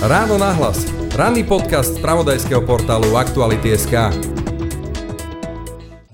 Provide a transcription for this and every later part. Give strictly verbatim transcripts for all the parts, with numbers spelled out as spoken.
Ráno Nahlas. Ranný podcast spravodajského portálu Aktuality.sk.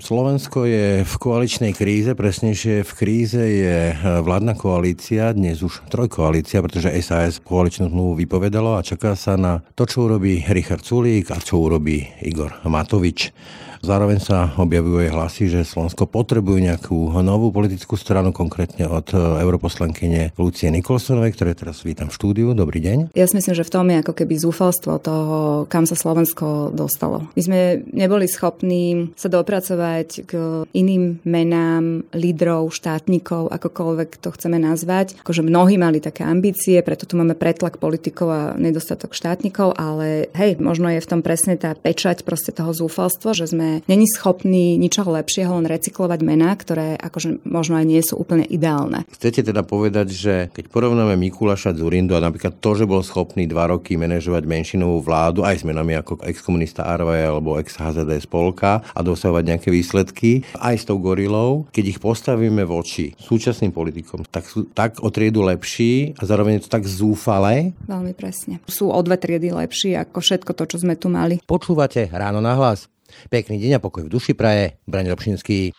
Slovensko je v koaličnej kríze, presnejšie v kríze je vládna koalícia, dnes už trojkoalícia, pretože es a es koaličnú zmluvu vypovedalo a čaká sa na to, čo urobí Richard Sulík a čo urobí Igor Matovič. Zároveň sa objavujú aj hlasy, že Slovensko potrebuje nejakú novú politickú stranu, konkrétne od europoslankyne Lucie Nicholsonovej, ktoré teraz vítam v štúdiu. Dobrý deň. Ja si myslím, že v tom je ako keby zúfalstvo toho, kam sa Slovensko dostalo. My sme neboli schopní sa dopracovať k iným menám, lídrov, štátnikov, akokoľvek to chceme nazvať. Akože mnohí mali také ambície, preto tu máme pretlak politikov a nedostatok štátnikov, ale hej, možno je v tom presne tá pečať proste toho zúfalstva, že sme není schopní ničoho lepšieho, len recyklovať mená, ktoré akože možno aj nie sú úplne ideálne. Chcete teda povedať, že keď porovnáme Mikuláša Dzurindu a napríklad to, že bol schopný dva roky manažovať menšinovú vládu aj s menami ako exkomunista Arvaj alebo ex-há zet dé Spolka a dosahovať nejaké výsledky, výsledky, aj s tou gorilou, keď ich postavíme voči súčasným politikom, tak sú tak o triedu lepší a zároveň je to tak zúfale. Veľmi presne. Sú o dve triedy lepší ako všetko to, čo sme tu mali. Počúvate Ráno Nahlas. Pekný deň a pokoj v duši praje Braňo Dobšinský.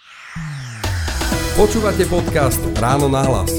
Počúvate podcast Ráno Nahlas.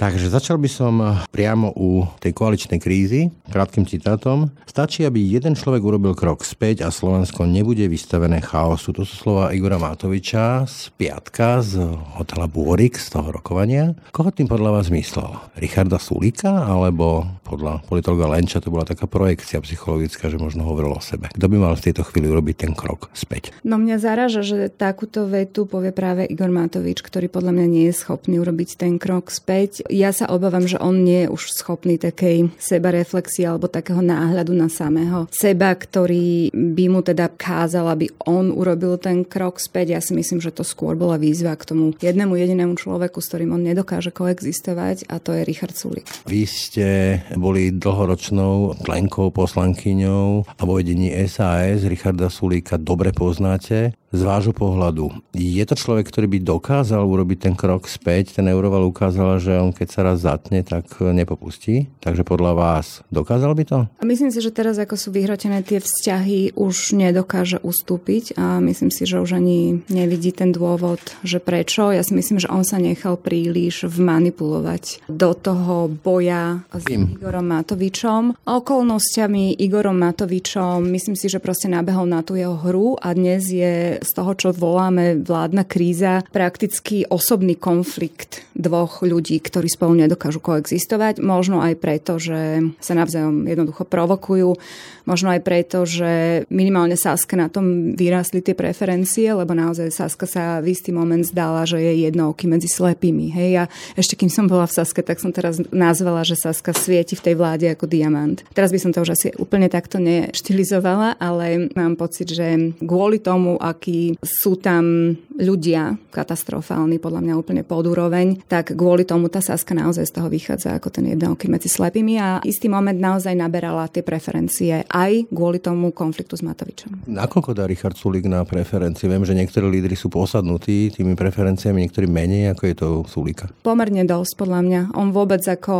Takže začal by som priamo u tej koaličnej krízy, krátkym citátom. Stačí, aby jeden človek urobil krok späť a Slovensko nebude vystavené chaosu. To sú slova Igora Matoviča z piatka z hotela Bôrik z toho rokovania. Koho tým podľa vás myslel? Richarda Sulíka alebo podľa politologa Lenča to bola taká projekcia psychologická, že možno hovoril o sebe. Kto by mal v tejto chvíli urobiť ten krok späť? No mňa zaráža, že takúto vetu povie práve Igor Matovič, ktorý podľa mňa nie je schopný urobiť ten krok späť. Ja sa obávam, že on nie je už schopný takej sebareflexie alebo takého náhľadu na samého seba, ktorý by mu teda kázal, aby on urobil ten krok späť. Ja si myslím, že to skôr bola výzva k tomu jednému jedinému človeku, s ktorým on nedokáže koexistovať, a to je Richard Sulík. Vy ste boli dlhoročnou členkou, poslankyňou a vo vedení es a es Richarda Sulíka dobre poznáte. Z vášho pohľadu, je to človek, ktorý by dokázal urobiť ten krok späť? Ten Euroval ukázal, že on keď sa raz zatne, tak nepopustí. Takže podľa vás, dokázal by to? A myslím si, že teraz, ako sú vyhrotené tie vzťahy, už nedokáže ustúpiť a myslím si, že už ani nevidí ten dôvod, že prečo. Ja si myslím, že on sa nechal príliš vmanipulovať do toho boja s Im. Igorom Matovičom. Okolnostiami Igorom Matovičom, myslím si, že proste nabehol na tú jeho hru a dnes je z toho, čo voláme vládna kríza, prakticky osobný konflikt dvoch ľudí, ktorí spolu nedokážu koexistovať. Možno aj preto, že sa navzájom jednoducho provokujú. Možno aj preto, že minimálne Saska na tom vyrástli tie preferencie, lebo naozaj Saska sa v istý moment zdala, že je jednooky medzi slepými. Hej, ja ešte kým som bola v Saske, tak som teraz nazvala, že Saska svieti v tej vláde ako diamant. Teraz by som to už asi úplne takto neštilizovala, ale mám pocit, že kvôli tomu, aký sú tam ľudia katastrofálni, podľa mňa úplne pod úroveň, tak kvôli tomu tá Saska naozaj z toho vychádza ako ten jednoký medzi slepými a istý moment naozaj naberala tie preferencie aj kvôli tomu konfliktu s Matovičom. Nakoľko dá Richard Sulík na preferencie? Viem, že niektorí lídri sú posadnutí tými preferenciami, niektorí menej, ako je to Sulíka. Pomerne dosť, podľa mňa. On vôbec ako...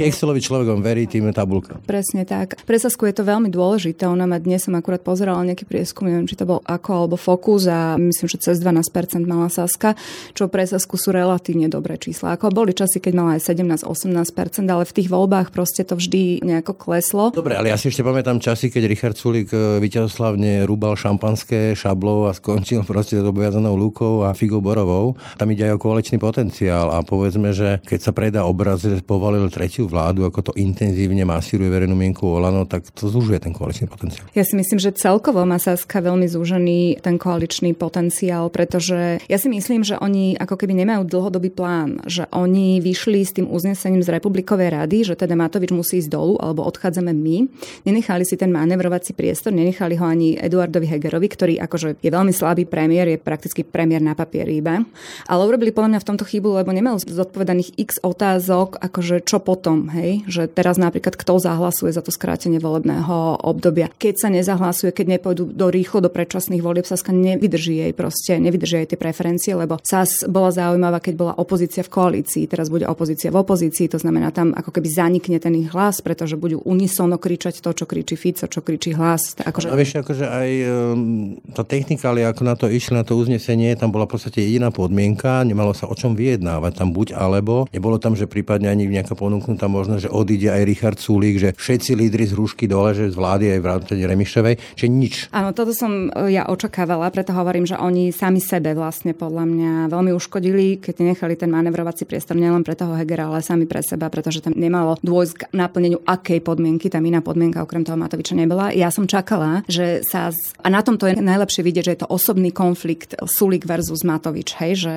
Excelový človek, on verí tým tabulka. Presne tak. Pre Sasku je to veľmi dôležité. Ona ma dnes som akurát pozerala nejaký prieskum, neviem, či to bol ako alebo Fokus, za, myslím, že cez dvanásť percent mala Saska, čo pre Sasku sú relatívne dobré čísla. Ako boli časy, keď mala aj sedemnásť osemnásť percent, ale v tých voľbách proste to vždy nejako kleslo. Dobre, ale ja si ešte pamätám časy, keď Richard Sulík víťazoslavne rúbal šampanské šablou a skončil proste s obviazanou lúkou a figou borovou. Tam ide aj o koaličný potenciál a povedzme, že keď sa predá obraz, že povalil tretiu vládu, ako to intenzívne masíruje verejnú mienku Oľano, tak to zúžuje ten koaličný potenciál. Ja si myslím, že celkovo má Saska veľmi zúžený ten koaličný potenciál, pretože ja si myslím, že oni ako keby nemajú dlhodobý plán, že oni vyšli s tým uznesením z Republikovej rady, že teda Matovič musí ísť dolu, alebo odchádzame my. Nenechali si ten manévrovací priestor, nenechali ho ani Eduardovi Hegerovi, ktorý akože je veľmi slabý premiér, je prakticky premiér na papieri iba. Ale urobili podľa mňa v tomto chybu, lebo nemal zodpovedaných x otázok, akože čo potom, hej? Že teraz napríklad kto zahlasuje za to skrátenie volebného obdobia. Keď sa nezahlasuje, keď nepôjdu do rýchlo do predčasných volieb, Saska nevydrží jej proste, nevydrží jej tie preferencie, lebo es á es bola zaujímavá, keď bola opozícia v koalícii, teraz bude opozícia v opozícii, to znamená tam ako keby zanikne ten ich hlas, pretože budú unisono kričať to, čo kričí Fico, čo kričí hlas. Akože... A vieš, akože aj tá technika, ale ako na to išli, na to uznesenie, tam bola v podstate jediná podmienka, nemalo sa o čom vyjednávať, tam buď alebo, nebolo tam, že prípadne ani nejaká ponúknutá možnosť, že odíde aj Richard Sulík, že všetci lídri z hrušky dole, že z vlády aj vrátane Remišovej, že nič. Áno, toto som ja očakávala, preto hovorím, že oni sami sebe vlastne podľa mňa veľmi uškodili, keď nechali ten manévrovací priestor nielen pre toho Hegera, ale sami pre seba, pretože tam nemalo dôjsť k naplneniu akej podmienky, tam iná podmienka okrem toho Matoviča nebola. Ja som čakala, že sa z... a na tom to je najlepšie vidieť, že je to osobný konflikt Sulík versus Matovič, hej, že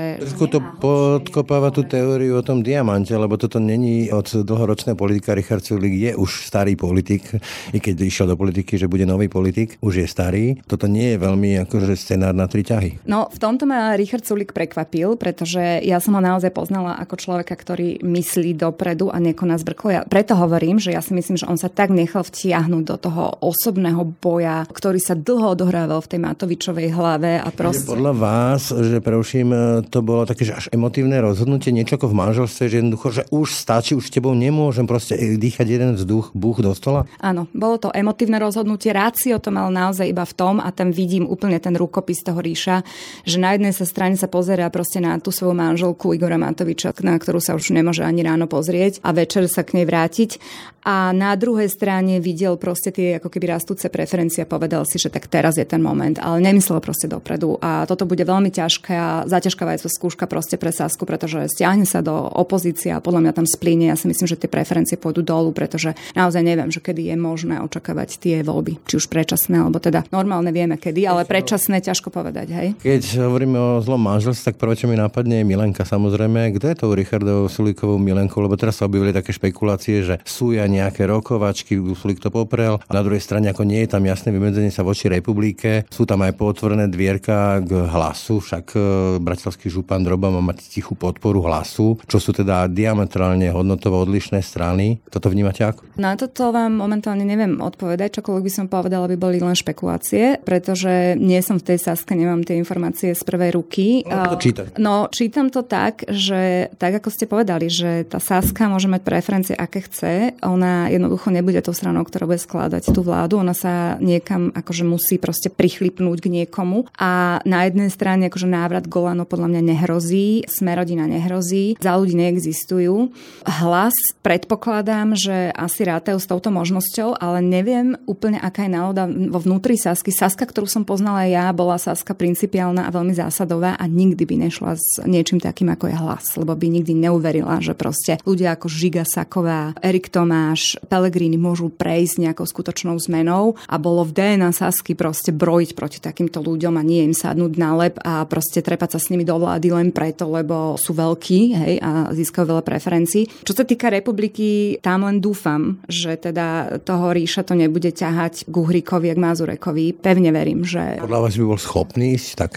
to podkopáva tú teóriu o tom diamante, lebo toto není od dlhoročného politika. Richard Sulík je už starý politik, i keď išiel do politiky, že bude nový politik, už je starý. Toto nie je veľmi akože scenár na tri ťahy. No, v tomto ma Richard Sulík prekvapil, pretože ja som ho naozaj poznala ako človeka, ktorý myslí dopredu a nekoná zbrklo. Ja preto hovorím, že ja si myslím, že on sa tak nechal vtiahnuť do toho osobného boja, ktorý sa dlho odohrával v tej Matovičovej hlave a proste... Podľa vás, že preuším, to bolo také, že až emotívne rozhodnutie, niečo ako v manželstve, že jednoducho, že už stačí, už s tebou nemôžem proste dýchať jeden vzduch, búch do stola? Áno, bolo to emotívne rozhodnutie, rácio to mal naozaj iba v tom a tam vidím úplne ten rukopis toho Ríša, že na jednej sa strane sa pozerá proste na tú svoju manželku Igora Matoviča, na ktorú sa už nemôže ani ráno pozrieť a večer sa k nej vrátiť. A na druhej strane videl proste tie ako keby rastúce preferencie a povedal si, že tak teraz je ten moment, ale nemyslel proste dopredu. A toto bude veľmi ťažká, zaťažkávajúca skúška proste pre Sasku, pretože stiahne sa do opozície a podľa mňa tam splíne. Ja si myslím, že tie preferencie pôjdu dolu, pretože naozaj neviem, že kedy je možné očakávať tie voľby, či už predčasné, alebo teda normálne vieme kedy, ale predčasné ťažko povedať, hej. Keď hovoríme o zlom manželstve, tak prvé, čo mi napadne, je Milenka, samozrejme. Kto je to Richardovou Sulíkovou Milenkou, lebo teraz sa objavili také špekulácie, že sú ja nejaké rokovačky, Sulík to poprel. A na druhej strane, ako nie je tam jasné vymedzenie sa voči republike, sú tam aj potvorené dvierka k Hlasu, však bratislavský župan Droba má mať tichú podporu Hlasu, čo sú teda diametrálne hodnotovo odlišné strany. Toto vnímate ako? Na toto vám momentálne neviem odpovedať, čokoľvek by som povedala, by boli len špekulácie, pretože nie som v tej SaSke, nemám tie informácie z prvej ruky. No, čítam. No, čítam to tak, že tak ako ste povedali, že tá SaSka môže mať preferencie aké chce, ona jednoducho nebude tou stranou, ktorá bude skladať tú vládu. Ona sa niekam akože musí proste prichlipnúť k niekomu. A na jednej strane akože návrat k Oľano podľa mňa nehrozí, Smerodina nehrozí, Za ľudí neexistujú. Hlas predpokladám, že asi rátajú s touto možnosťou, ale neviem úplne, aká je nálada vo vnútri SaSky. SaSka, ktorú som poznala ja, bola SaSka principiálna a veľmi zásadová a nikdy by nešla s niečím takým, ako je Hlas, lebo by nikdy neuverila, že proste ľudia ako Žiga Sáková, Erik Tomáš, Pellegrini môžu prejsť nejakou skutočnou zmenou a bolo v dé en á SaSky proste brojiť proti takýmto ľuďom a nie im sadnúť na lep a proste trepať sa s nimi do vlády len preto, lebo sú veľkí, hej, a získajú veľa preferencií. Čo sa týka republiky, tam len dúfam, že teda toho Ríša to nebude ťahať k Uhríkovi a k Mazurekovi. Pevne verím, že... Podľa vás by bol schopný ísť tak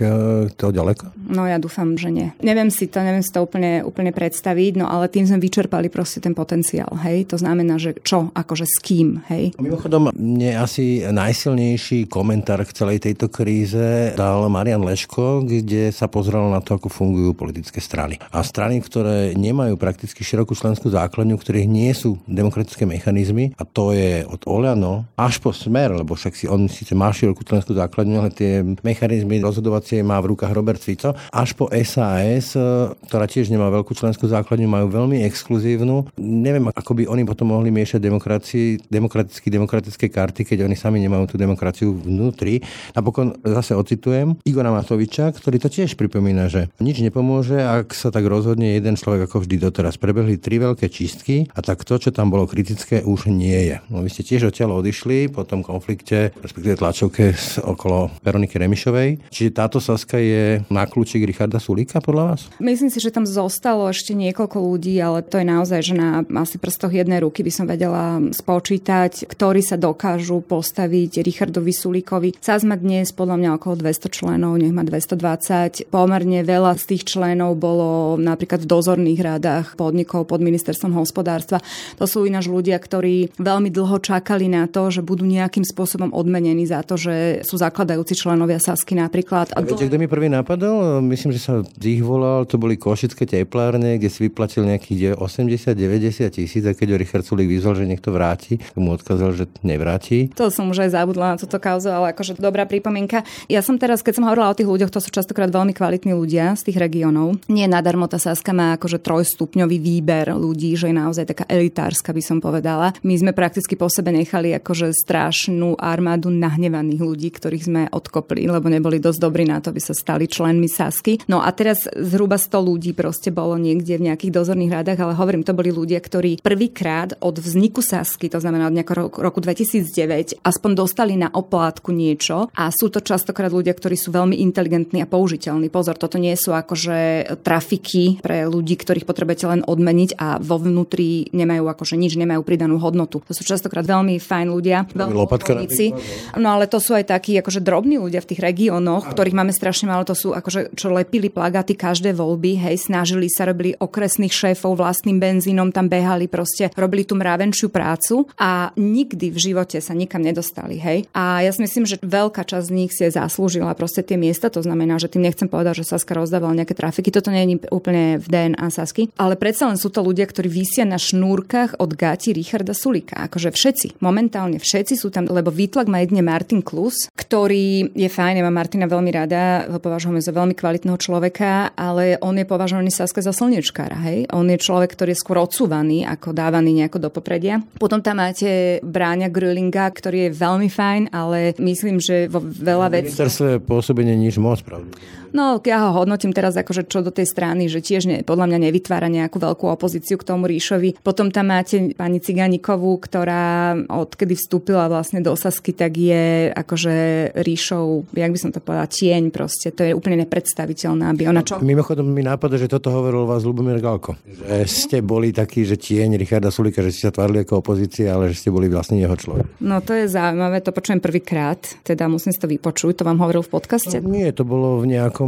to ďaleko? No ja dúfam, že nie. Neviem si to, neviem si to úplne, úplne predstaviť, no ale tým sme vyčerpali proste ten potenciál, hej. To znamená, že čo, akože s kým, hej? Mimochodom, mne asi najsilnejší komentár k celej tejto kríze dal Marian Leško, kde sa pozrel na to, ako fungujú politické strany. A strany, ktoré nemajú prakticky širokú členskú základňu, ktorých nie sú demokratické mechanizmy, a to je od Oľano až po Smer, lebo však si on síce má širokú členskú základňu, ale tie mechanizmy rozhodovacie má v rukách Robert Fico, až po es á es, ktorá tiež nemá veľkú členskú základňu, majú veľmi exkluzívnu. Neviem, ako by oni potom mohli miešať demokracii, demokratické, demokratické karty, keď oni sami nemajú tú demokraciu vnútri. Napokon zase ocitujem Igora Matoviča, ktorý to tiež pripomína, že nič nepomôže, ak sa tak rozhodne jeden človek ako vždy doteraz. Prebehli tri veľké čistky a tak to, čo tam bolo kritické, už nie je. No, vy ste tiež odtiaľ odišli po tom konflikte, respektíve tlačovke okolo Veroniky Remišovej. Čiže táto SaSka je na kľúčik Richarda Sulíka podľa vás? Myslím si, že tam zostalo ešte niekoľko ľudí, ale to je naozaj, že na asi prstoch jednej ruky by som vedela spočítať, ktorí sa dokážu postaviť Richardovi Sulíkovi. es á es má dnes podľa mňa okolo dvesto členov, nech má dvestodvadsať. Pomerne veľa z tých členov bolo napríklad v dozorných radách podnikov pod ministerstvom hospodárstva. To sú ináč ľudia, ktorí veľmi dlho čakali na to, že budú nejakým spôsobom odmenení za to, že sú zakladajúci členovia Sasky napríklad. A viete, kto mi prvý napadol? Myslím, že sa ich volal, to boli košické teplárne, kde si vyplatil nejakých osemdesiat deväťdesiat tisíc a keď ho Richard Sulík vyzval, že niekto vráti, mu odkázal, že nevráti. To som už aj zabudla na túto kauzu, ale akože dobrá pripomienka. Ja som teraz, keď som hovorila o tých ľuďoch, to sú častokrát veľmi kvalitní ľudia z tých regiónov. Nie nadarmo tá Saska má akože trojstupňový výber ľudí, že je naozaj taká elitárska, by som povedala. My sme prakticky po sebe nechali akože strašnú armádu nahnevaných ľudí, ktorých sme odkopli, lebo neboli dosť dobrí na to, aby sa stali členmi Sasky. No a teraz zhruba sto ľudí proste bolo niekde v nejakých dozorných radách, ale hovorím, to boli ľudia, ktorí prvýkrát od vzniku Sasky, to znamená od nejakého roku dvetisícdeväť, aspoň dostali na oplátku niečo a sú to častokrát ľudia, ktorí sú veľmi inteligentní a použiteľní. Pozor, toto nie sú akože trafiky pre ľudí, ktorých potrebujete len odmeniť a vo vnútri nemajú akože nič, nemajú pridanú hodnotu. To sú častokrát veľmi fajn ľudia, veľmi odborníci. No ale to sú aj takí akože drobní ľudia v tých regiónoch, ktorých máme strašne málo, to sú akože čo lepili plagáty každé voľby, hej, snažili sa, robili okresných šéfov vlastným benzínom, tam behali, proste robili tú mravenčiu prácu a nikdy v živote sa nikam nedostali, hej. A ja si myslím, že veľká časť z nich si zaslúžila proste tie miesta, to znamená, že tým nechcem povedať, že Saska rozdávala nejaké trafiky, toto nie je úplne v dé en á Sasky, ale predsa len sú to ľudia, ktorí visia na šnúrkach od gáti Richarda Sulíka, akože všetci, momentálne všetci sú tam, lebo výtlak má jedne Martin Klus, ktorý je fajn, ja mám Martina veľmi rada, považujeme za veľmi kvalitného človeka, ale on je považovaný Saska za slniečkára, hej? On je človek, ktorý je skôr odsúvaný, ako dávaný nejako do popredia. Potom tam máte Braňa Gröhlinga, ktorý je veľmi fajn, ale myslím, že vo veľa vecí... Ministerstve pôsobenie nič moc, pravda. No, ja ho hodnotím teraz akože čo do tej strany, že tiež ne, podľa mňa nevytvára nejakú veľkú opozíciu k tomu Ríšovi. Potom tam máte pani Ciganikovú, ktorá odkedy vstúpila vlastne do Sasky, tak je akože Ríšov, jak by som to povedala, tieň proste. To je úplne nepredstaviteľná, aby ona čo... Mimochodom mi nápada, že toto hovoril vás Ľubomír Galko. Že ste boli takí, že tieň Richarda Sulíka, že ste sa tvárili ako opozícia, ale že ste boli vlastne jeho človek. No to je zaujímavé, to počujem prvýkrát, teda musím si to vypočuť, to vám hovoril v podcaste. No, nie, to bolo v nejakom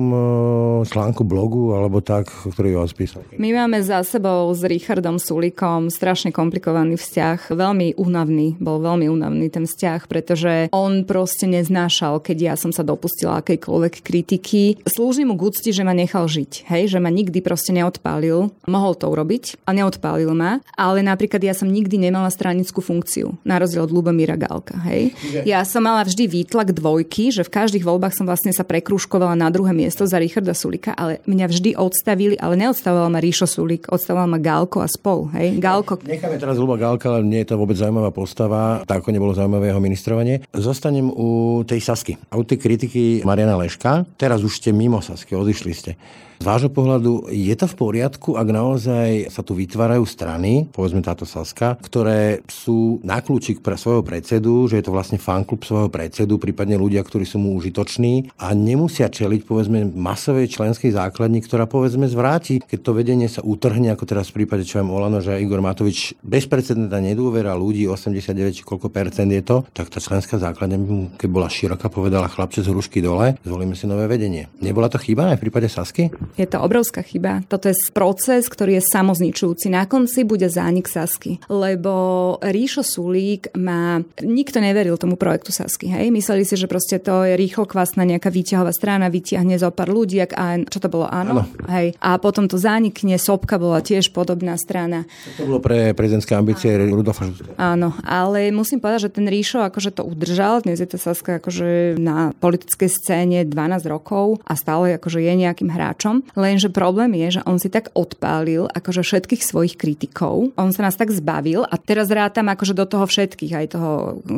článku blogu alebo tak, ktorý ho spísal. My máme za sebou s Richardom Sulíkom strašne komplikovaný vzťah, veľmi únavný, bol veľmi únavný ten vzťah, pretože on proste neznášal, keď ja som sa dopustila akejkoľvek kritiky. Slúži mu k úcti, že ma nechal žiť, hej, že ma nikdy proste neodpálil. Mohol to urobiť a neodpálil ma, ale napríklad ja som nikdy nemala stranickú funkciu, na rozdiel od Ľubomíra Galka, hej. Ja som mala vždy výtlak dvojky, že v každých voľbách som vlastne sa prekrúškovala na druhé miesto za Richarda Sulíka, ale mňa vždy odstavili, ale neodstavoval ma Ríšo Sulík, odstavoval ma Galko a spol, hej? Galko. Necháme teraz Ľuba Galka, ale nie je to vôbec zaujímavá postava, tak nebolo zaujímavé jeho ministrovanie. Zostanem u tej Sasky. A u tej kritiky Mariana Leška, teraz už ste mimo Sasky, odišli ste. Z vášho pohľadu je to v poriadku, ak naozaj sa tu vytvárajú strany, povedzme táto Saska, ktoré sú na kľúčik pre svojho predsedu, že je to vlastne fanklub svojho predsedu, prípadne ľudia, ktorí sú mu užitoční a nemusia čeliť povedzme masovej členskej základni, ktorá povedzme zvráti, keď to vedenie sa utrhne, ako teraz v prípade čo aj Oľano, že Igor Matovič bezprecedentná nedôvera ľudí, osemdesiatdeväť či koľko percent je to, tak tá členská základňa keď bola široká, povedala chlapče z hrušky dole, zvolíme si nové vedenie. Nebola to chyba aj v prípade Sasky? Je to obrovská chyba. Toto je proces, ktorý je samozničujúci. Na konci bude zánik Sasky, lebo Ríšo Sulík má... Nikto neveril tomu projektu Sasky, hej? Mysleli si, že proste to je rýchlo kvasná nejaká výťahová strana, vytiahne zo pár ľudí, a čo to bolo? Áno? Áno. Hej. A potom to zánikne. Sopka bola tiež podobná strana. To bolo pre prezidentské ambície Rudolfa Šustera. Áno, ale musím povedať, že ten Ríšo akože to udržal. Dnes je tá Saska akože na politickej scéne dvanásť rokov a stále akože je nejakým hráčom. Lenže problém je, že on si tak odpálil akože všetkých svojich kritikov. On sa nás tak zbavil a teraz rátam akože do toho všetkých, aj toho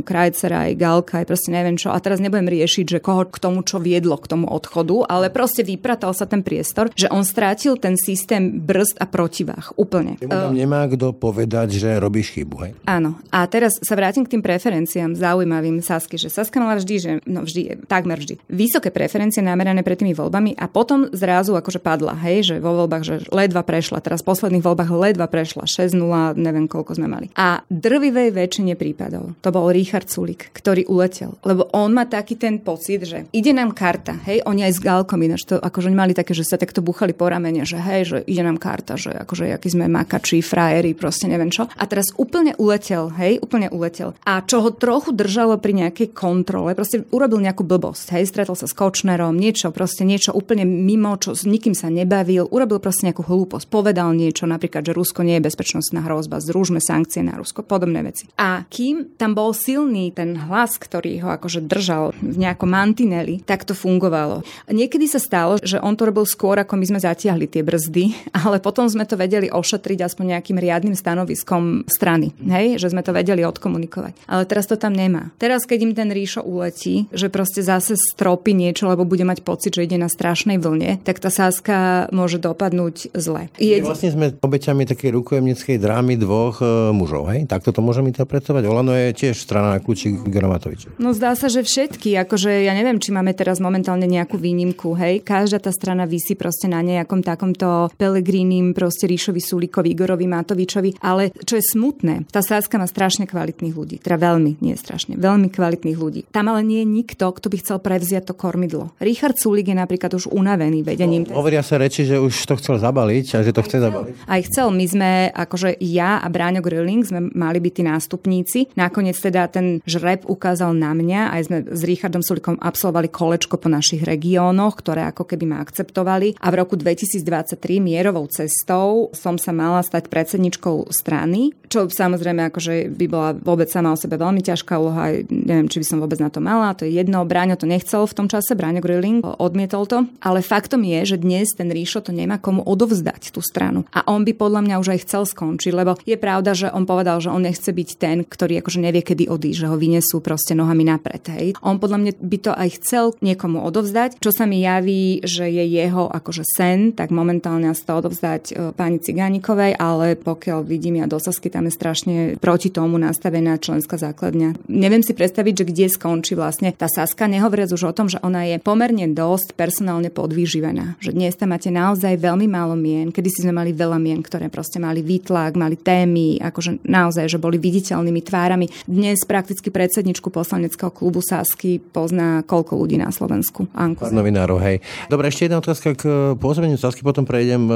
Krajcera, aj Galka, aj proste neviem čo. A teraz nebudem riešiť, že koho k tomu, čo viedlo k tomu odchodu, ale proste vypratal sa ten priestor, že on strátil ten systém brzd a protivách. Úplne. Tam nemá kto povedať, že robíš chybu, hej? Áno. A teraz sa vrátim k tým preferenciám zaujímavým Sasky, že Saska mala vždy, že no vždy, takmer vždy, vysoké preferencie namerané pred tými voľbami a potom zrazu akože padla, hej, že vo voľbách, že ledva prešla, teraz v posledných voľbách ledva prešla, šesť nula, neviem koľko sme mali. A drvivej väčšine prípadov to bol Richard Sulík, ktorý uletel, lebo on má taký ten pocit, že ide nám karta, hej, oni aj s Galkom ináč to, akože oni mali také, že sa takto búchali po ramene, že hej, že ide nám karta, že akože aký sme makači, frajeri, proste neviem čo. A teraz úplne uletel, hej, úplne uletel. A čo ho trochu držalo pri nejakej kontrole, proste urobil nejakú blbosť. blbosť. Hej, stretol sa s Kočnerom, niečo, proste niečo úplne mimo, čo s nikým sa nebavil, urobil proste nejakú hlúposť, povedal niečo, napríklad, že Rusko nie je bezpečnostná hrozba, zrušme sankcie na Rusko, podobné veci. A kým tam bol silný ten hlas, ktorý ho akože držal v nejakom mantineli, tak to fungovalo. Niekedy sa stalo, že on to robil skôr, ako my sme zatiahli tie brzdy, ale potom sme to vedeli ošetriť aspoň nejakým riadnym stanoviskom strany, hej, že sme to vedeli odkomunikovať. Ale teraz to tam nemá. Teraz, keď im ten Ríšo uletí, že proste zase stropí niečo, lebo bude mať pocit, že ide na strašnej vlne, tak tá Sáska môže dopadnúť zle. Je... Vlastne sme obeťami takej rukojemníckej drámy dvoch e, mužov, hej? Takto to môžem interpretovať. Oľano je tiež strana na kľúči Igora Matoviča. No zdá sa, že všetky, akože ja neviem, či máme teraz momentálne nejakú výnimku, hej? Každá tá strana visí proste na nejakom takomto Pellegrinim, proste Ríšovi, Sulíkovi, Igorovi Matovičovi, ale čo je smutné, tá Sáska má strašne kvalitných ľudí, teda veľmi, nie strašne, veľmi kvalitných ľudí. Tam ale nie je nikto, kto by chcel prevziať to kormidlo. Richard Sulík je napríklad už unavený vedením. No, hovoria sa reči, že už to chcel zabaliť a že to chce zabaliť. Aj chcel. My sme, akože ja a Braňo Gröhling sme mali byť tí nástupníci. Nakoniec teda ten žreb ukázal na mňa, aj sme s Richardom Sulíkom absolvovali kolečko po našich regiónoch, ktoré ako keby ma akceptovali. A v roku dvetisícdvadsaťtri mierovou cestou som sa mala stať predsedničkou strany, čo samozrejme akože by bola vôbec sama o sebe veľmi ťažká úloha, aj neviem, či by som vôbec na to mala, to je jedno. Braňo to nechcel v tom čase, Braňo Gröhling odmietol to, ale faktom je, že dnes ten Ríšo to nemá komu odovzdať tú stranu. A on by podľa mňa už aj chcel skončiť, lebo je pravda, že on povedal, že on nechce byť ten, ktorý akože nevie, kedy odíde, že ho vynesú proste nohami napred, hej. On podľa mňa by to aj chcel niekomu odovzdať, čo sa mi javí, že je jeho akože sen, tak momentálne sa to odovzdať pani Ciganikovej, ale pokiaľ vidím ja do Sasky, tam je strašne proti tomu nastavená členská základňa. Neviem si predstaviť, že kde skončí vlastne tá Saska, nehovoriac už o tom, že ona je pomerne dosť personálne podvýživená. Že dnes tam máte naozaj veľmi málo mien, kedysi sme mali veľa mien, ktoré proste mali výtlak, mali témy, akože naozaj, že boli viditeľnými tvárami. Dnes prakticky predsedničku poslaneckého klubu Sasky pozná koľko ľudí na Slovensku. Anku. Novinárov, hej. Dobre, ešte jedna otázka k pôsobeniu Sasky, potom prejdem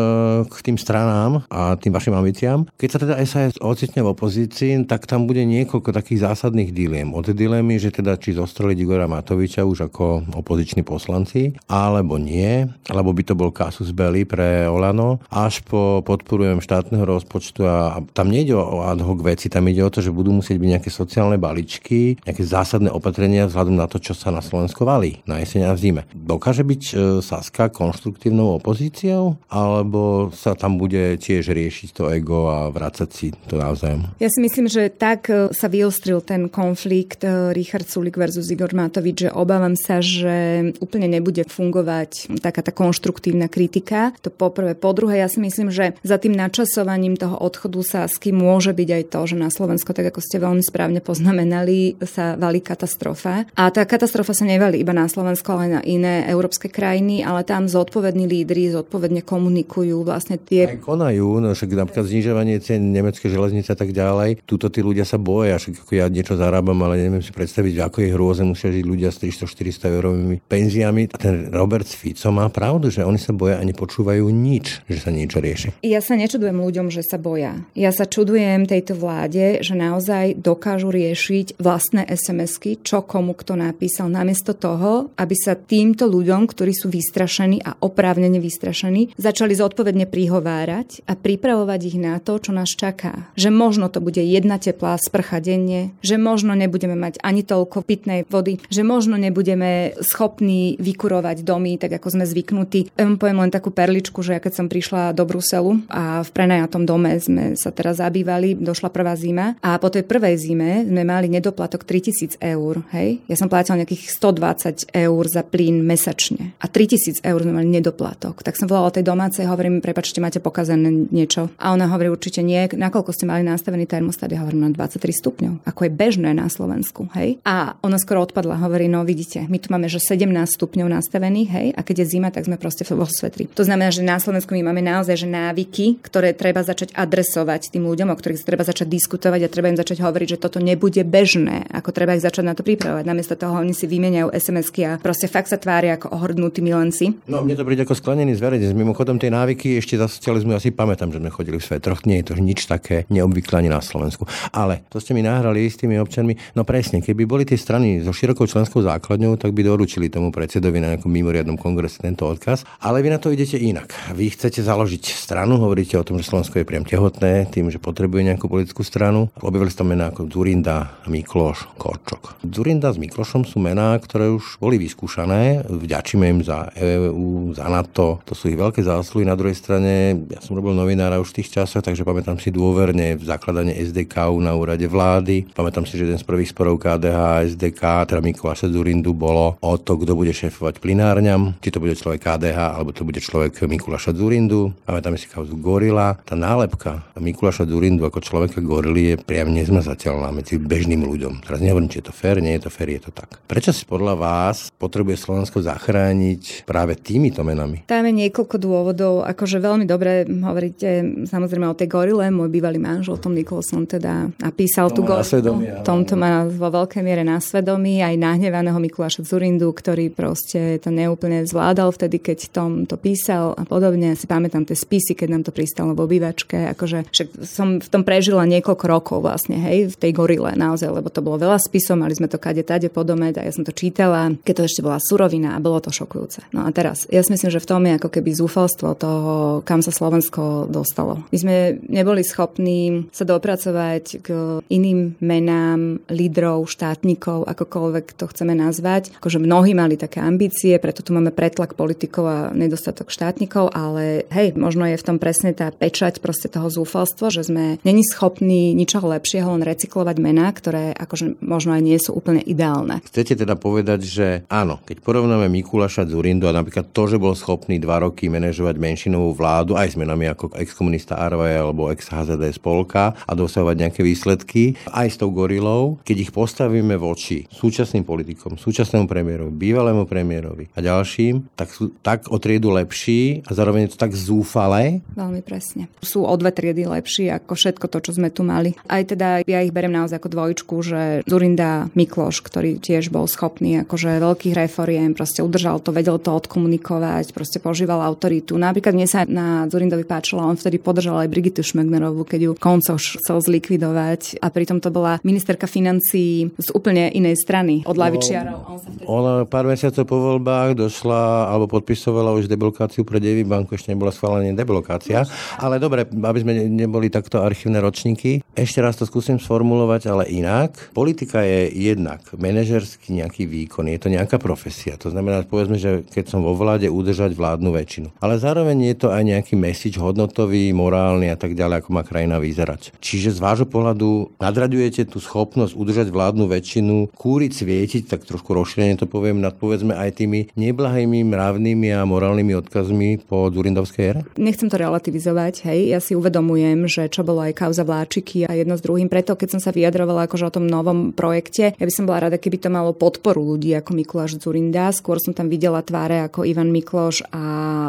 k tým stranám a tým vašim ambíciám. Keď sa teda es a es ocitne v opozícii, tak tam bude niekoľko takých zásadných dilem. Od dilemy, že teda či zostreliť Igora Matoviča už ako opoziční poslanci, alebo nie, alebo by to bol kasus belli pre Oľano, až po podporujem štátneho rozpočtu a tam nejde o ad hoc veci, tam ide o to, že budú musieť byť nejaké sociálne balíčky, nejaké zásadné opatrenia vzhľadom na to, čo sa na Slovensku valí na jeseň a v zime. Dokáže byť Saska konštruktívnou opozíciou, alebo sa tam bude tiež riešiť to ego a vrácať si to navzájom? Ja si myslím, že tak sa vyostril ten konflikt Richard Sulík versus Igor Matovič, že obávam sa, že úplne nebude fungovať taká tá konštruktívna kritika. To poprvé. Po druhé, ja si myslím, že za tým načasovaním toho odchodu Sasky môže byť aj to, že na Slovensko, tak ako ste veľmi správne poznamenali, sa valí katastrofa. A tá katastrofa sa nevalí iba na Slovensko, ale aj na iné európske krajiny, ale tam zodpovední lídri zodpovedne komunikujú vlastne tie... Aj konajú, no, však napríklad znižovanie cien nemecké železnice a tak ďalej. Tuto tí ľudia sa boja, však ako ja niečo zarábam, ale neviem si predstaviť, ako je hrôze musia žiť ľudia s tristo štyristo eurovými penziami. A ten Robert Fico má pravdu, že oni sa boja a nepočúvajú nič, že sa niečo rieši. Ja sa nečudujem ľuďom, že sa boja. Ja sa čudujem tejto vláde, že naozaj dokážu riešiť vlastné es em esky, čo komu kto napísal, namiesto toho, aby sa týmto ľuďom, ktorí sú vystrašení a oprávnene vystrašení, začali zodpovedne prihovárať a pripravovať ich na to, čo nás čaká. Že možno to bude jedna teplá sprcha denne, že možno nebudeme mať ani toľko pitnej vody, že možno nebudeme schopní vykurovať domy, tak ako sme zvyknutí. Ja vám poviem len takú perličku, že ja keď som prišla do Bruselu a v prenajatom dome sme sa teraz zabývali, došla prvá zima a po tej prvej zime sme mali nedoplatok tritisíc eur, hej? Ja som platila nejakých stodvadsať eur za plyn mesačne a tritisíc eur sme mali nedoplatok. Tak som volala tej domácej, hovorím, prepáčte, máte pokazené niečo. A ona hovorí, určite nie, nakoľko ste mali nastavený termostat, ja hovorím, na dvadsaťtri stupňov, ako je bežné na Slovensku, hej? A ona skoro odpadla, hovorí, no vidíte, my tu máme že sedemnásť stupňov nastavených, hej? A keď je zima, tak sme proste vo svetri. To znamená, že na Slovensku my máme naozaj že návyky, ktoré treba začať adresovať tým ľuďom, o ktorých sa treba začať diskutovať a treba im začať hovoriť, že toto nebude bežné, ako treba ich začať na to pripravovať. Namiesto toho oni si vymieňajú es em esky a proste fakt sa tvária ako ohrdnutí milenci. No mne to príde ako sklenený zverejne. Mimochodom tie návyky ešte za socializmu asi pamätám, že sme chodili v svetroch, nie je to nič také ne neobvyklé ani na Slovensku. Ale to ste mi nahrali s tými občanmi. No presne, keby boli tie strany so širokou členskou základňou, tak by doručili tomu predsedovi na nejakom mimoriadnom kongrese tento odkaz. Ale vy na to idete inak. Vy chcete založiť stranu, hovoríte o tom, že Slovensko je priam tehotné, tým, že potrebuje nejakú politickú stranu. Objavili ste mená ako Dzurinda, Mikloš, Korčok. Dzurinda s Miklošom sú mená, ktoré už boli vyskúšané. Vďačíme im za é ú, za NATO. To sú ich veľké zásluhy. Na druhej strane, ja som robil novinára už v tých časoch, takže pamätám si dôverne v zakladanie es dé ká na úrade vlády. Pamätám si, že jeden z prvých sporov ká dé há a es dé ká, teda Mikuláša Dzurindu, bolo o to, kto bude šéfovať plinárňam, či to bude človek ká dé há, alebo to bude človek Mikuláša Dzurindu. Pamätáme si kauzu Gorila. Tá nálepka Mikuláša Dzurindu ako človeka Gorily je priam nezmazateľná medzi bežným ľuďom. Teraz nehovorím, či je to fér, nie je to fér, je to tak. Prečo si podľa vás potrebuje Slovensko zachrániť práve týmito menami? Tam je niekoľko dôvodov, akože veľmi dobre hovoríte samozrejme o tej Gorile. Môj bývalý manžel Tom Nicholson teda napísal no, tú Gorilu. Tomto má vo veľkej miere na svedomí aj nahnevaného Mikuláša Dzurindu, ktorý proste to neúplne zvládal vtedy, keď Tom to písal a podobne. Si pamätám tie spisy, keď nám to pristalo v obývačke, akože však som v tom prežila niekoľko rokov vlastne, hej, v tej Gorile naozaj, lebo to bolo veľa spisov, mali sme to kade tade podomeť a ja som to čítala, keď to ešte bola surovina a bolo to šokujúce. No a teraz, ja si myslím, že v tom je ako keby zúfalstvo toho, kam sa Slovensko dostalo. My sme neboli schopní sa dopracovať k iným menám, lídrov, štátnikov, akokoľvek to chceme nazvať. Akože mnohí mali také ambície, preto tu máme pretlak politikov a nedostatok štátnikov, ale hej, možno je v tom presne tá pečať proste toho zúfalstva, že sme není schopní ničoho lepšieho, len recyklovať mená, ktoré akože možno aj nie sú úplne ideálne. Chcete teda povedať, že áno, keď porovnáme Mikuláša Dzurindu a napríklad to, že bol schopný dva roky manažovať menšinovú vládu aj s menami ako exkomunista Arvaja alebo ex-há zet dé Spolka a dosahovať nejaké výsledky, aj s tou Gorilou, keď ich postavíme voči súčasným politikom, súčasnému premiérovi, bývalému premiérovi a ďalším, tak sú tak o triedu lepší a zároveň je to tak zúfale. Veľmi presne. Sú o dve triedy lepší ako všetko to, čo sme tu mali. Aj teda ja ich berem naozaj ako dvojičku, že Dzurinda, Mikloš, ktorý tiež bol schopný akože veľkých reforiem, proste udržal to, vedel to odkomunikovať, proste požíval autoritu. Napríklad mne sa na Dzurindovi páčilo, on vtedy podržal aj Brigitu Šmegnerovú, keď ju koncov chcel zlikvidovať a pritom to bola ministerka financií z úplne inej strany od ľavičiarov. On, vtedy... Ona pár mesiacov po voľbách došla alebo podpisovala už deblokáciu pre Devy banku, ešte nebola schválená deblokácia, ale dobre, aby sme neboli takto archívne ročníky. Ešte raz to skúsim sformulovať, ale inak. Politika je jednak manažerský nejaký výkon, je to nejaká profesia. To znamená, povedzme, že keď som vo vláde, udržať vládnu väčšinu. Ale zároveň je to aj nejaký message hodnotový, morálny a tak ďalej, ako má krajina vyzerať. Čiže z vášho pohľadu nadraďujete tú schopnosť udržať vládnu väčšinu, kúriť, svietiť, tak trošku rozšírene to poviem, nad povedzme aj tými neblahými mravnými a morálnymi odkazmi po dzurindovskej ére? Nechcem to relativizovať, hej. Ja si uvedomujem, že čo bolo aj kauza Vláčiky a jedno s druhým, preto keď som sa vyjadrovala akože o tom novom projekte, ja by som bola rada, keby to malo podporu ľudí ako Mikuláš Dzurinda, skôr som tam videla tváre ako Ivan Mikloš a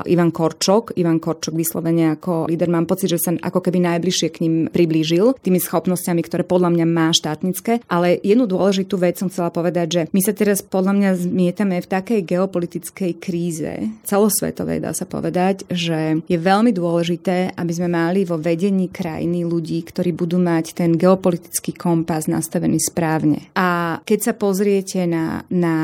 Ivan Korčok, Ivan Korčok vyslovene ako líder, mám pocit, že sa ako keby najbližšie k ním priblížil tými schopnosťami, ktoré podľa mňa má štátnické, ale jednu dôležitú vec som chcela povedať, že my sa teraz podľa mňa zmietame v takej geopolitickej kríze, celosvetovej dá sa povedať, že je veľmi dôležité, aby sme mali vo vedení krajiny ľudí, ktorí budú mať ten geopolitický kompas nastavený správne. A keď sa pozriete na, na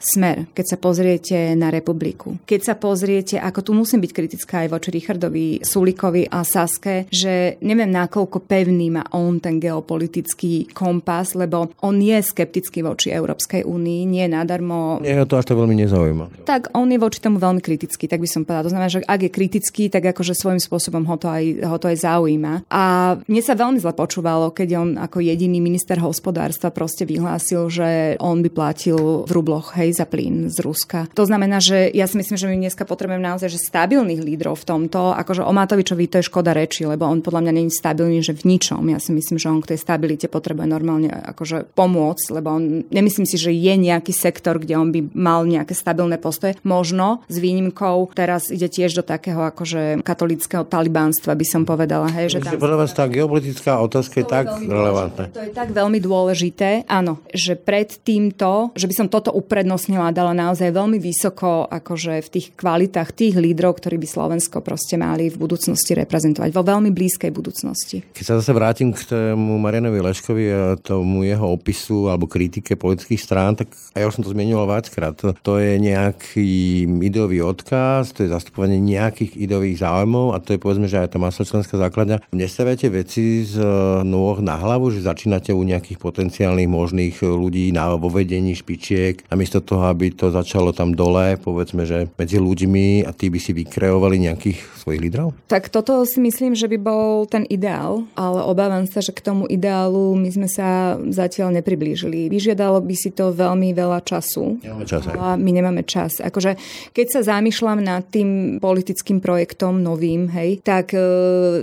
Smer, keď sa pozriete na Republiku, keď sa pozriete, ako tu musím byť kritická aj voči Richardovi Sulíkovi a Saske, že neviem, nakoľko pevný má on ten geopolitický kompas, lebo on je skeptický voči Európskej únii, nie nadarmo. Ja to až to veľmi nezaujíma. Tak on je voči tomu veľmi kritický, tak by som povedala. To znamená, že ak je kritický, tak akože svojím spôsobom ho to aj, ho to aj zaujíma. A mne sa veľmi zle počúvalo, keď on ako jediný minister hospodárstva proste vyhlásil, že on by platil v rubloch, hej, za plyn z Ruska. To znamená, že ja si myslím, že my dneska potrebujeme naozaj že stabilných lídrov v tomto, akože o Matovičovi to je škoda reči, lebo on podľa mňa nie je stabilný, že v ničom. Ja si myslím, že on k tej stabilite potrebuje normálne akože pomôcť, lebo on, nemyslím si, že je nejaký sektor, kde on by mal nejaké stabilné postoje. Možno s výnimkou teraz ide tiež do takého akože katolického talibánstva, by som povedala, hej, že tam. Podľa vás tá geopolitická otázka je tak relevantná. To je tak veľmi dôležité, áno, že pred týmto, že by som toto uprednostnila, dala naozaj veľmi vysoko, akože v tých kvalitách tých lídrov, ktorí by Slovensko proste mali v budúcnosti reprezentovať vo veľmi blízkej budúcnosti. minulosti. Keď sa zase vrátim k tomu Marianovi Leškovi a tomu jeho opisu alebo kritike politických strán, tak ja už som to zmienil viackrát. To je nejaký ideový odkaz, to je zastupovanie nejakých ideových záujmov a to je povedzme, že aj tá masločlenská základňa. Nestaviate veci z nôh na hlavu, že začínate u nejakých potenciálnych možných ľudí na vedení špičiek a miesto toho, aby to začalo tam dole, povedzme, že medzi ľuďmi a tí by si vykreovali nejakých svojich lídrov? Tak toto si myslím, že by bol ten ideál, ale obávam sa, že k tomu ideálu my sme sa zatiaľ nepriblížili. Vyžiadalo by si to veľmi veľa času. Nemáme čas. A my nemáme čas. Akože, keď sa zamýšľam nad tým politickým projektom novým, hej, tak e,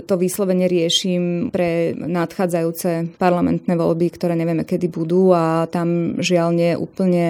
to vyslovene riešim pre nadchádzajúce parlamentné voľby, ktoré nevieme, kedy budú a tam žiaľ nie je úplne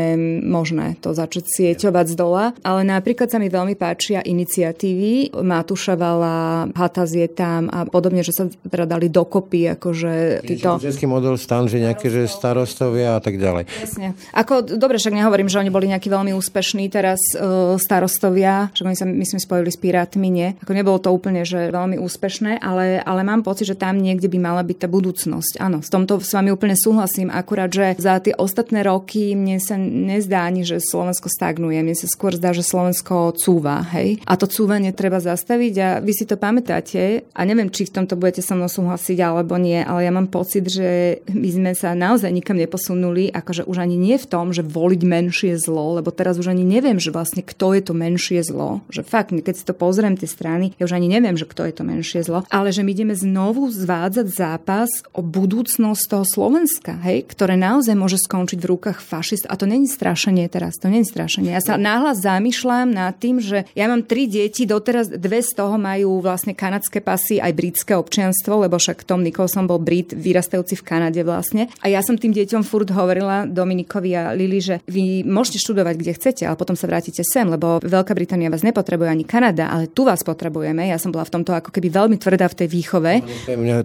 možné to začať sieťovať z dola. Ale napríklad sa mi veľmi páčia iniciatívy Matúša Šavala, Hatas je tam a podobne, že sa teda dali dokopy, akože títo... Český model stan, že nejaké, že starostovia a tak ďalej. Jasne. Ako, dobre, však nehovorím, že oni boli nejakí veľmi úspešní teraz e, starostovia, že my, sa, my sme spojili s pirátmi, nie? Ako nebolo to úplne, že veľmi úspešné, ale, ale mám pocit, že tam niekde by mala byť tá budúcnosť. Áno, s tomto s vami úplne súhlasím, akurát, že za tie ostatné roky mne sa nezdá ani, že Slovensko stagnuje, mne sa skôr zdá, že Slovensko cúva, hej? A to cúvanie treba zastaviť a vy si to pamätáte a neviem, či v tomto budete so mnou súhlasiť alebo nie, ale ja mám pocit, že my sme sa naozaj nikam neposunuli, akože už ani nie v tom, že voliť menšie zlo, lebo teraz už ani neviem, že vlastne kto je to menšie zlo, že fakt, keď si to pozriem tie strany, ja už ani neviem, že kto je to menšie zlo, ale že my ideme znovu zvádzať zápas o budúcnosť toho Slovenska, hej, ktoré naozaj môže skončiť v rukách fašist a to není strašenie teraz, to není strašenie. Ja sa nahlas zamýšľam nad tým, že ja mám tri deti, doteraz dve z toho majú vlastne kanadské pasy aj britské občianstvo, lebo však Tom Nicholson bol Brit, vyrastajúci v Kanade vlastne. A ja som tým deťom furt hovorila, Dominikovi a Lili, že vy môžete študovať kde chcete, ale potom sa vrátite sem, lebo Veľká Británia vás nepotrebuje ani Kanada, ale tu vás potrebujeme. Ja som bola v tomto ako keby veľmi tvrdá v tej výchove.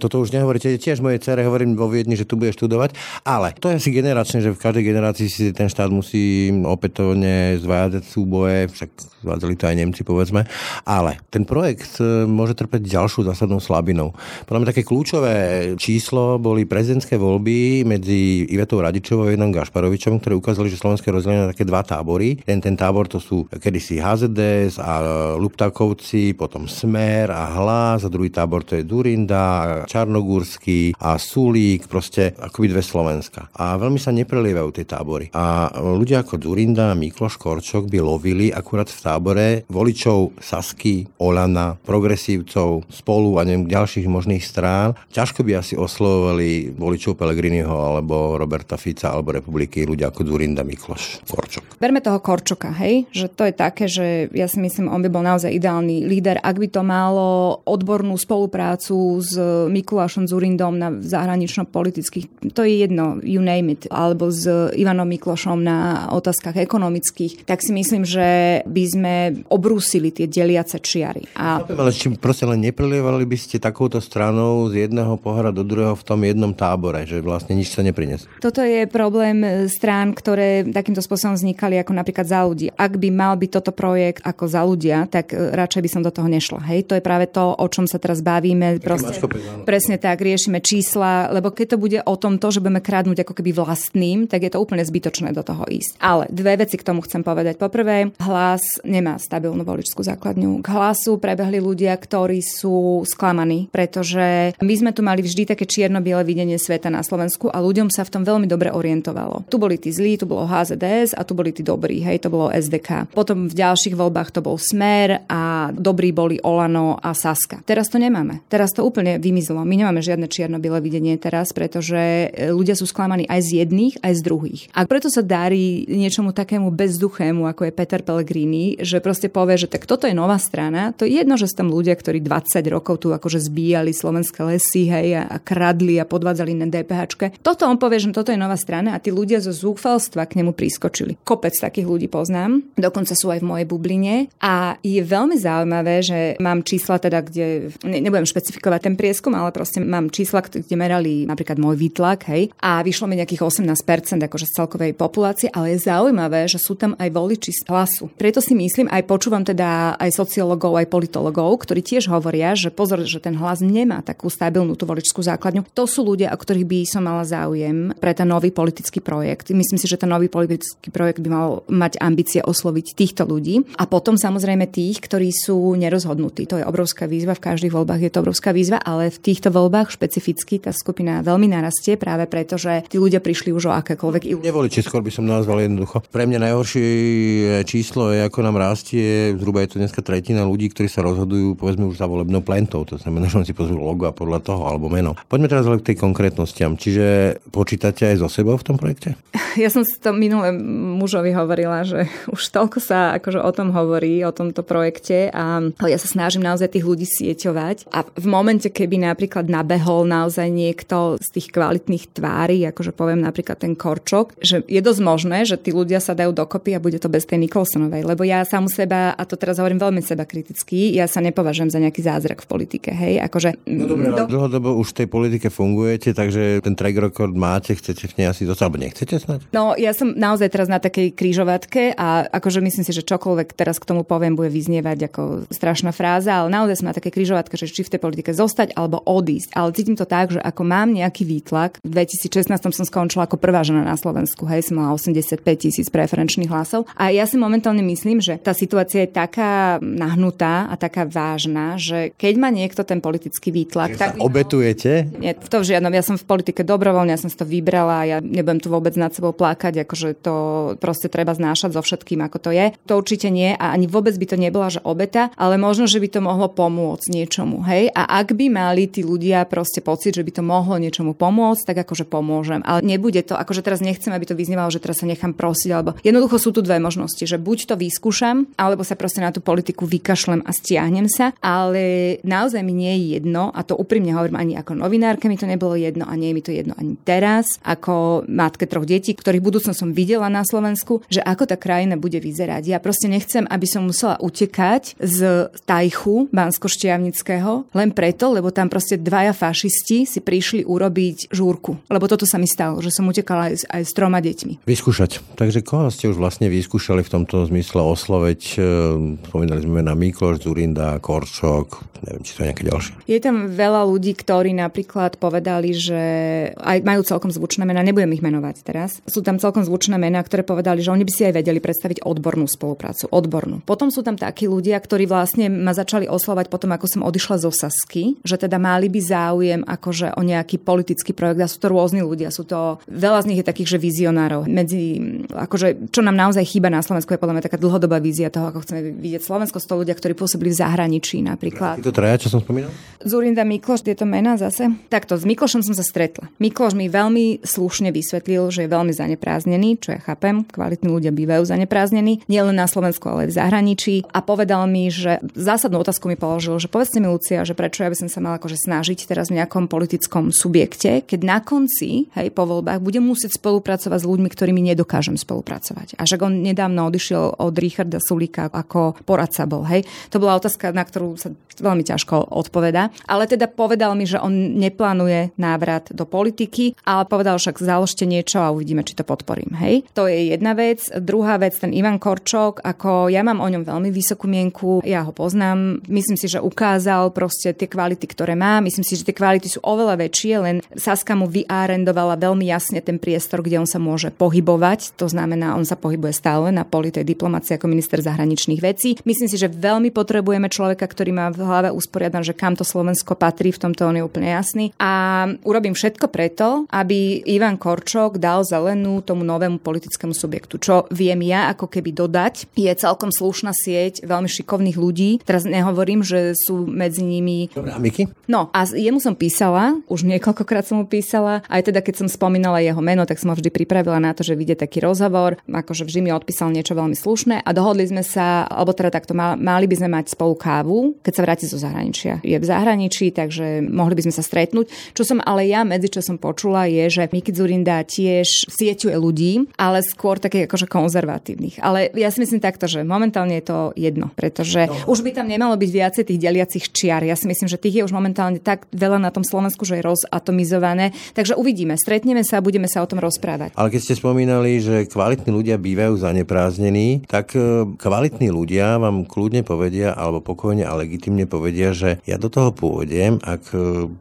Toto už nehovoríte, tiež moje dcere hovorím vo Viedni, že tu bude študovať, ale to je asi generačné, že v každej generácii si ten štát musí opätovne zvádzať súboje, však zvádzali to aj Nemci, povedzme, ale ten projekt môže trpeť ďalšiu zásadnou slabinou. Podľa mňa také kľúčové číslo boli prezidentské voľby medzi Ivetou Radičovou a Ivanom Gašparovičom, ktoré ukázali, že slovenské rozdelenie na také dva tábory. Ten, ten tábor to sú kedysi há zet dé es a Luptakovci, potom Smer a Hlas, a druhý tábor to je Dzurinda, Čarnogurský a Sulík, proste akoby dve Slovenska. A veľmi sa neprelievajú tie tábory. A ľudia ako Dzurinda a Mikloš, Korčok by lovili akurát v tábore voličov Sasky, Oľana, progresívcov, Spolu a neviem, ďalších možných strán. Ťažko by asi oslovovali voličov Pellegriniho alebo Roberta Fica alebo Republiky ľudia ako Dzurinda, Mikloš, Korčok. Berme toho Korčoka, hej? Že to je také, že ja si myslím, on by bol naozaj ideálny líder, ak by to malo odbornú spoluprácu s Mikulášom Dzurindom na zahranično-politických, to je jedno, you name it, alebo s Ivanom Miklošom na otázkach ekonomických, tak si myslím, že by sme obrúsili tie deliace čiary. A ale či proste len neprelievali by ste takouto stranou z jedného pohra do druhého v tom jednom tábore, že vlastne nič sa nepriniesie. Toto je problém strán, ktoré takýmto spôsobom vznikali ako napríklad Za ľudí. Ak by mal byť toto projekt ako Za ľudia, tak radšej by som do toho nešla. Hej, to je práve to, o čom sa teraz bavíme. Proste, presne tak, riešime čísla, lebo keď to bude o tom to, že budeme kradnúť ako keby vlastným, tak je to úplne zbytočné do toho ísť. Ale dve veci k tomu chcem povedať. Poprvé, Hlas nemá stabilnú voličskú základňu. K Hlasu prebe ľudia, ktorí sú sklamaní, pretože my sme tu mali vždy také čierno-biele videnie sveta na Slovensku a ľuďom sa v tom veľmi dobre orientovalo. Tu boli tí zlí, tu bolo há zet dé es a tu boli tí dobrí, hej, to bolo es dé ká. Potom v ďalších voľbách to bol Smer a dobrí boli Oľano a Saska. Teraz to nemáme. Teraz to úplne vymizlo. My nemáme žiadne čierno-biele videnie teraz, pretože ľudia sú sklamaní aj z jedných, aj z druhých. A preto sa darí niečomu takému bezduchému, ako je Peter Pellegrini, že proste povie, že tak toto je nová strana, to je jedno, že sú tam ľudia, ktorí dvadsať rokov tu akože zbíjali slovenské lesy, hej, a kradli a podvádzali na DPHčke. Toto on povie, že toto je nová strana a tí ľudia zo zúfalstva k nemu priskočili. Kopec takých ľudí poznám, dokonca sú aj v mojej bubline a je veľmi zaujímavé, že mám čísla teda, kde, ne, nebudem špecifikovať ten prieskum, ale proste mám čísla, kde merali napríklad môj výtlak, hej, a vyšlo mi nejakých osemnásť percent akože z celkovej populácie, ale je zaujímavé, že sú tam aj voliči z Hlasu. Preto si myslím, aj počúvam teda aj sociológov, aj politológov, ktorí tiež hovoria, že pozor, že ten Hlas nemá nemá takú stabilnú tú voličskú základňu. To sú ľudia, o ktorých by som mala záujem pre ten nový politický projekt. Myslím si, že ten nový politický projekt by mal mať ambície osloviť týchto ľudí a potom samozrejme tých, ktorí sú nerozhodnutí. To je obrovská výzva, v každých voľbách je to obrovská výzva, ale v týchto voľbách špecificky tá skupina veľmi narastie práve preto, že tí ľudia prišli už o akékoľvek. Nevoliči skôr by som nazval jednoducho. Pre mňa najhoršie číslo je, ako nám rastie, zhruba je to dneska tretina ľudí, ktorí sa rozhodujú povedzme už za volebnou plentou. To znamená, že on si pozrú logo a podľa toho alebo meno. Poďme teraz ale k tej konkrétnostiam. Čiže počítate aj so sebou v tom projekte? Ja som si to minule mužovi hovorila, že už toľko sa akože o tom hovorí, o tomto projekte a ja sa snažím naozaj tých ľudí sieťovať a v momente, keby napríklad nabehol naozaj niekto z tých kvalitných tvári, akože poviem napríklad ten Korčok, že je dosť možné, že tí ľudia sa dajú dokopy a bude to bez tej Nicholsonovej, lebo ja sám seba, a to teraz hovorím veľmi seba kriticky, ja sa nepovažujem za nejaký zázrak v politike, hej, akože... No dobre, do... dlhodobo už v tej politike fungujete, takže ten track record máte, chcete v nej asi dostať, alebo nechcete snáď? No ja som naozaj teraz na takej krížovatke a akože myslím si, že čokoľvek teraz k tomu poviem, bude vyznievať ako strašná fráza, ale naozaj som na také križovatke, že či v tej politike zostať alebo odísť. Ale cítim to tak, že ako mám nejaký výtlak, v dvetisícšestnásť som skončila ako prvá žena na Slovensku, hej, som mala osemdesiatpäť tisíc preferenčných hlasov a ja si momentálne myslím, že tá situácia je taká nahnutá a taká vážna, že keď má niekto ten politický výtlak, tak obetujete? Nie, to v žiadnom, ja som v politike dobrovoľne, ja som si to vybrala, ja nebudem tu vôbec nad sebou plakať, akože to proste treba znášať so všetkým, ako to je. To určite nie a ani vôbec by to nebola že obeta, ale možno že by to mohlo pomôcť niečomu, hej? A ak by mali tí ľudia proste pocit, že by to mohlo niečomu pomôcť, tak akože pomôžem. Ale nebude to, akože teraz nechcem, aby to vyznievalo, že teraz sa nechám prosiť, alebo jednoducho sú tu dve možnosti, že buď to vyskúšam, alebo sa proste na tú politiku vykašlem a stiahnem sa, ale naozaj mi nie je jedno, a to úprimne hovorím, ani ako novinárka mi to nebolo jedno a nie je mi to jedno ani teraz, ako matke troch detí, ktorých budúcnosť som videla na Slovensku, že ako tá krajina bude vyzerať. Ja proste nechcem, aby som musela utekať z tajchu banskoštiavnického len preto, lebo tam proste dvaja fašisti si prišli urobiť žúrku. Lebo toto sa mi stalo, že som utekala aj s, aj s troma deťmi. Vyskúšať. Takže koho ste už vlastne vyskúšali v tomto zmysle osloveť? Spomínali sme na Mikloš, Dzurinda, Korčok, neviem, či to je nejaké ďalšie. Je tam veľa ľudí, ktorí napríklad povedali, že aj majú celkom zvučné mená, nebudem ich menovať teraz. Sú tam celkom zvučné mená, ktoré povedali, že oni by si aj vedeli predstaviť odbornú spoluprácu, odbornú. Potom sú tam takí ľudia, ktorí vlastne ma začali oslovať potom, ako som odišla zo Sasky, že teda mali by záujem akože o nejaký politický projekt a sú to rôzni ľudia, sú to veľa z nich je takých, že vizionárov. Medzi akože čo nám naozaj chýba na Slovensku je podľa mňa taká dlhodobá vízia toho, ako chceme vidieť Slovensko, sto ľudia, ktorí pôsobili v zahraničí napríklad. To traja, čo som spomínal? Dzurinda, Mikloš, tieto mená zase. Takto s Miklošom som sa stretla. Mikloš mi veľmi slušne vysvetlil, že je veľmi zanepráznený, čo ja chápem, kvalitní ľudia bývajú zanepráznení, nielen na Slovensku, ale aj v zahraničí a povedal mi, že zásadnú otázku mi položil, že povedzte mi, Lucia, že prečo ja by som sa mala akože snažiť teraz v nejakom politickom subjekte, keď na konci, hej, po voľbách budem musieť spolupracovať s ľuďmi, ktorými nedokážem spolupracovať. A že on nedávno odišiel od Richarda Sulíka ako poradca bol, hej. To bola otázka, na ktorú sa veľmi ťažko odpovedá, ale teda povedal mi, že on neplánuje návrat do politiky, ale povedal však založte niečo a uvidíme, či to podporím, hej. To je jedna vec, druhá vec, ten Ivan Korčok, ako ja mám o ňom veľmi vysokú mienku, ja ho poznám. Myslím si, že ukázal proste tie kvality, ktoré má. Myslím si, že tie kvality sú oveľa väčšie, len Saska mu vyarendovala veľmi jasne ten priestor, kde on sa môže pohybovať. To znamená, on sa pohybuje stále na poli tej diplomácie ako minister zahraničných vecí. Myslím si, že veľmi potrebujeme človeka, ktorý má v hlave usporiadané, že kam to Slovensko patrí, v tomto on je úplne jasný. A urobím všetko preto, aby Ivan Korčok dal zelenú tomu novému politickému subjektu. Čo viem ja ako keby dodať, je celkom slušná sieť veľmi šikovných ľudí. Teraz nehovorím, že sú medzi nimi Miky. No, a jemu som písala, už niekoľkokrát som mu písala, aj teda keď som spomínala jeho meno, tak som ho vždy pripravila na to, že vyjde taký rozhovor, akože vždy mi odpísal niečo veľmi slušné a dohodli sme sa, alebo teda takto mali by sme mať spolu kávu, keď sa vráti zo zahraničia. Je v zahraničí, takže mohli by sme sa stretnúť. Čo som ale ja medzi čo som počula je, že Miki Dzurinda tiež sieťuje ľudí, ale skôr takých akože konzervatívnych. Ale ja si myslím takto, že momentálne je to jedno, pretože no. Už by tam nemalo byť viacej tých deliacich čiar. Ja si myslím, že tých je už momentálne tak veľa na tom Slovensku, že je rozatomizované. Takže uvidíme, stretneme sa a budeme sa o tom rozprávať. Ale keď ste spomínali, že kvalitní ľudia bývajú zanepráznení, tak kvalitní ľudia vám kľudne povedia alebo pokojne a legitímne povedia, že ja do toho pôjdem, pôjdem, ak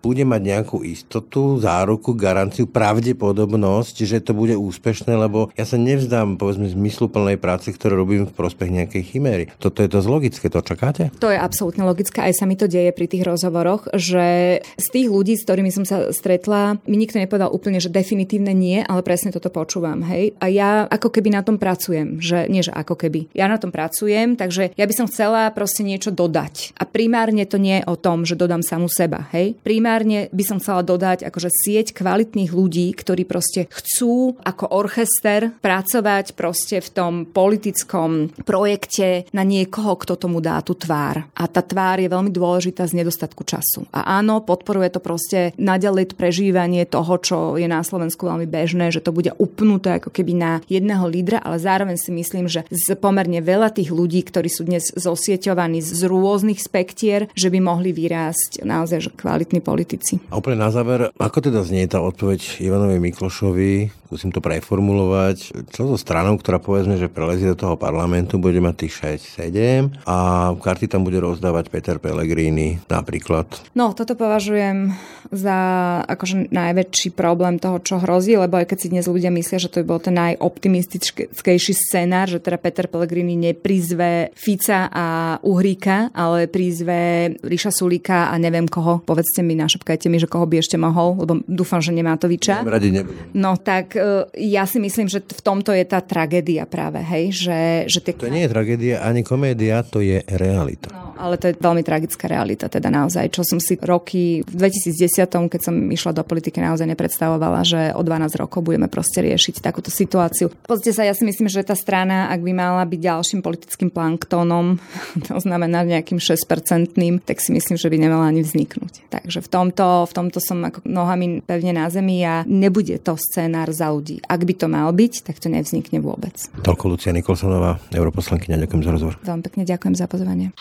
budem mať nejakú istotu, záruku, garanciu, pravdepodobnosť, že to bude úspešné, lebo ja sa nevzdám, povedzme, zmysluplnej práce, ktorú robím v prospech nejakej chiméry. Toto je dosť logické, to čakáte? To je absolútne logické, aj sa mi to deje pri tých rozhovoroch, že z tých ľudí, s ktorými som sa stretla, mi nikto nepovedal úplne, že definitívne nie, ale presne toto počúvam, hej. A ja ako keby na tom pracujem, že nie, že ako keby. Ja na tom pracujem, takže ja by som chcela proste niečo dodať. A primárne to nie je o tom, že dodám samu seba, hej. Primárne by som chcela dodať akože sieť kvalitných ľudí, ktorí proste chcú ako orchester pracovať proste v tom politickom projekte na niekoho, kto tomu dá tú tvár. A tá tvár je veľmi dôležitá z nedostatku času. A áno, podporuje to proste naďalej prežívanie toho, čo je na Slovensku veľmi bežné, že to bude upnuté ako keby na jedného lídra, ale zároveň si myslím, že z pomerne veľa tých ľudí, ktorí sú dnes zosieťovaní z rôznych spektier, že by mohli vyrásť naozaj že kvalitní politici. A úplne na záver, ako teda znie tá odpoveď Ivanovi Miklošovi? Musím to preformulovať. Čo so stranou, ktorá povedzme, že prelezie do toho parlamentu, bude mať tých šesť sedem a karty tam bude rozdávať Peter Pellegrini napríklad? No, toto považujem za akože najväčší problém toho, čo hrozí, lebo aj keď si dnes ľudia myslia, že to by bol ten najoptimistickejší scenár, že teda Peter Pellegrini neprizve Fica a Uhríka, ale prizve Riša Sulíka a neviem koho. Povedzte mi, našepkajte mi, že koho by ešte mohol, lebo dúfam, že nie Matoviča. Radi nebudem. No tak ja si myslím, že v tomto je tá tragédia práve, hej? Že, že tie... To nie je tragédia ani komédia, to je realita. No, ale to je veľmi tragická realita, teda naozaj. Čo som si roky v dvetisícdesať, keď som išla do politiky, naozaj nepredstavovala, že o dvanásť rokov budeme proste riešiť takúto situáciu. Pozrite sa, ja si myslím, že tá strana, ak by mala byť ďalším politickým planktónom, to znamená nejakým šesť percentným, tak si myslím, že by nemala ani vzniknúť. Takže v tomto, v tomto som ako nohami pevne na zemi a nebude to scénár za ľudí. Ak by to mal byť, tak to nevznikne vôbec. Toľko Lucie Nicholsonová, europoslankyňa, ďakujem za rozhovor. Veľmi pekne ďakujem za pozvanie.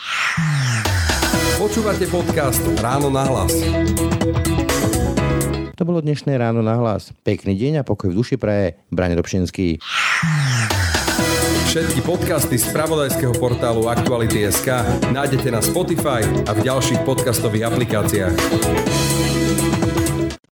Počúvate podcast Ráno nahlas. To bolo dnešné Ráno nahlas. Pekný deň a pokoj v duši praje Braňo Dobšinský. Všetky podcasty z spravodajského portálu Aktuality bodka es ká nájdete na Spotify a v ďalších podcastových aplikáciách.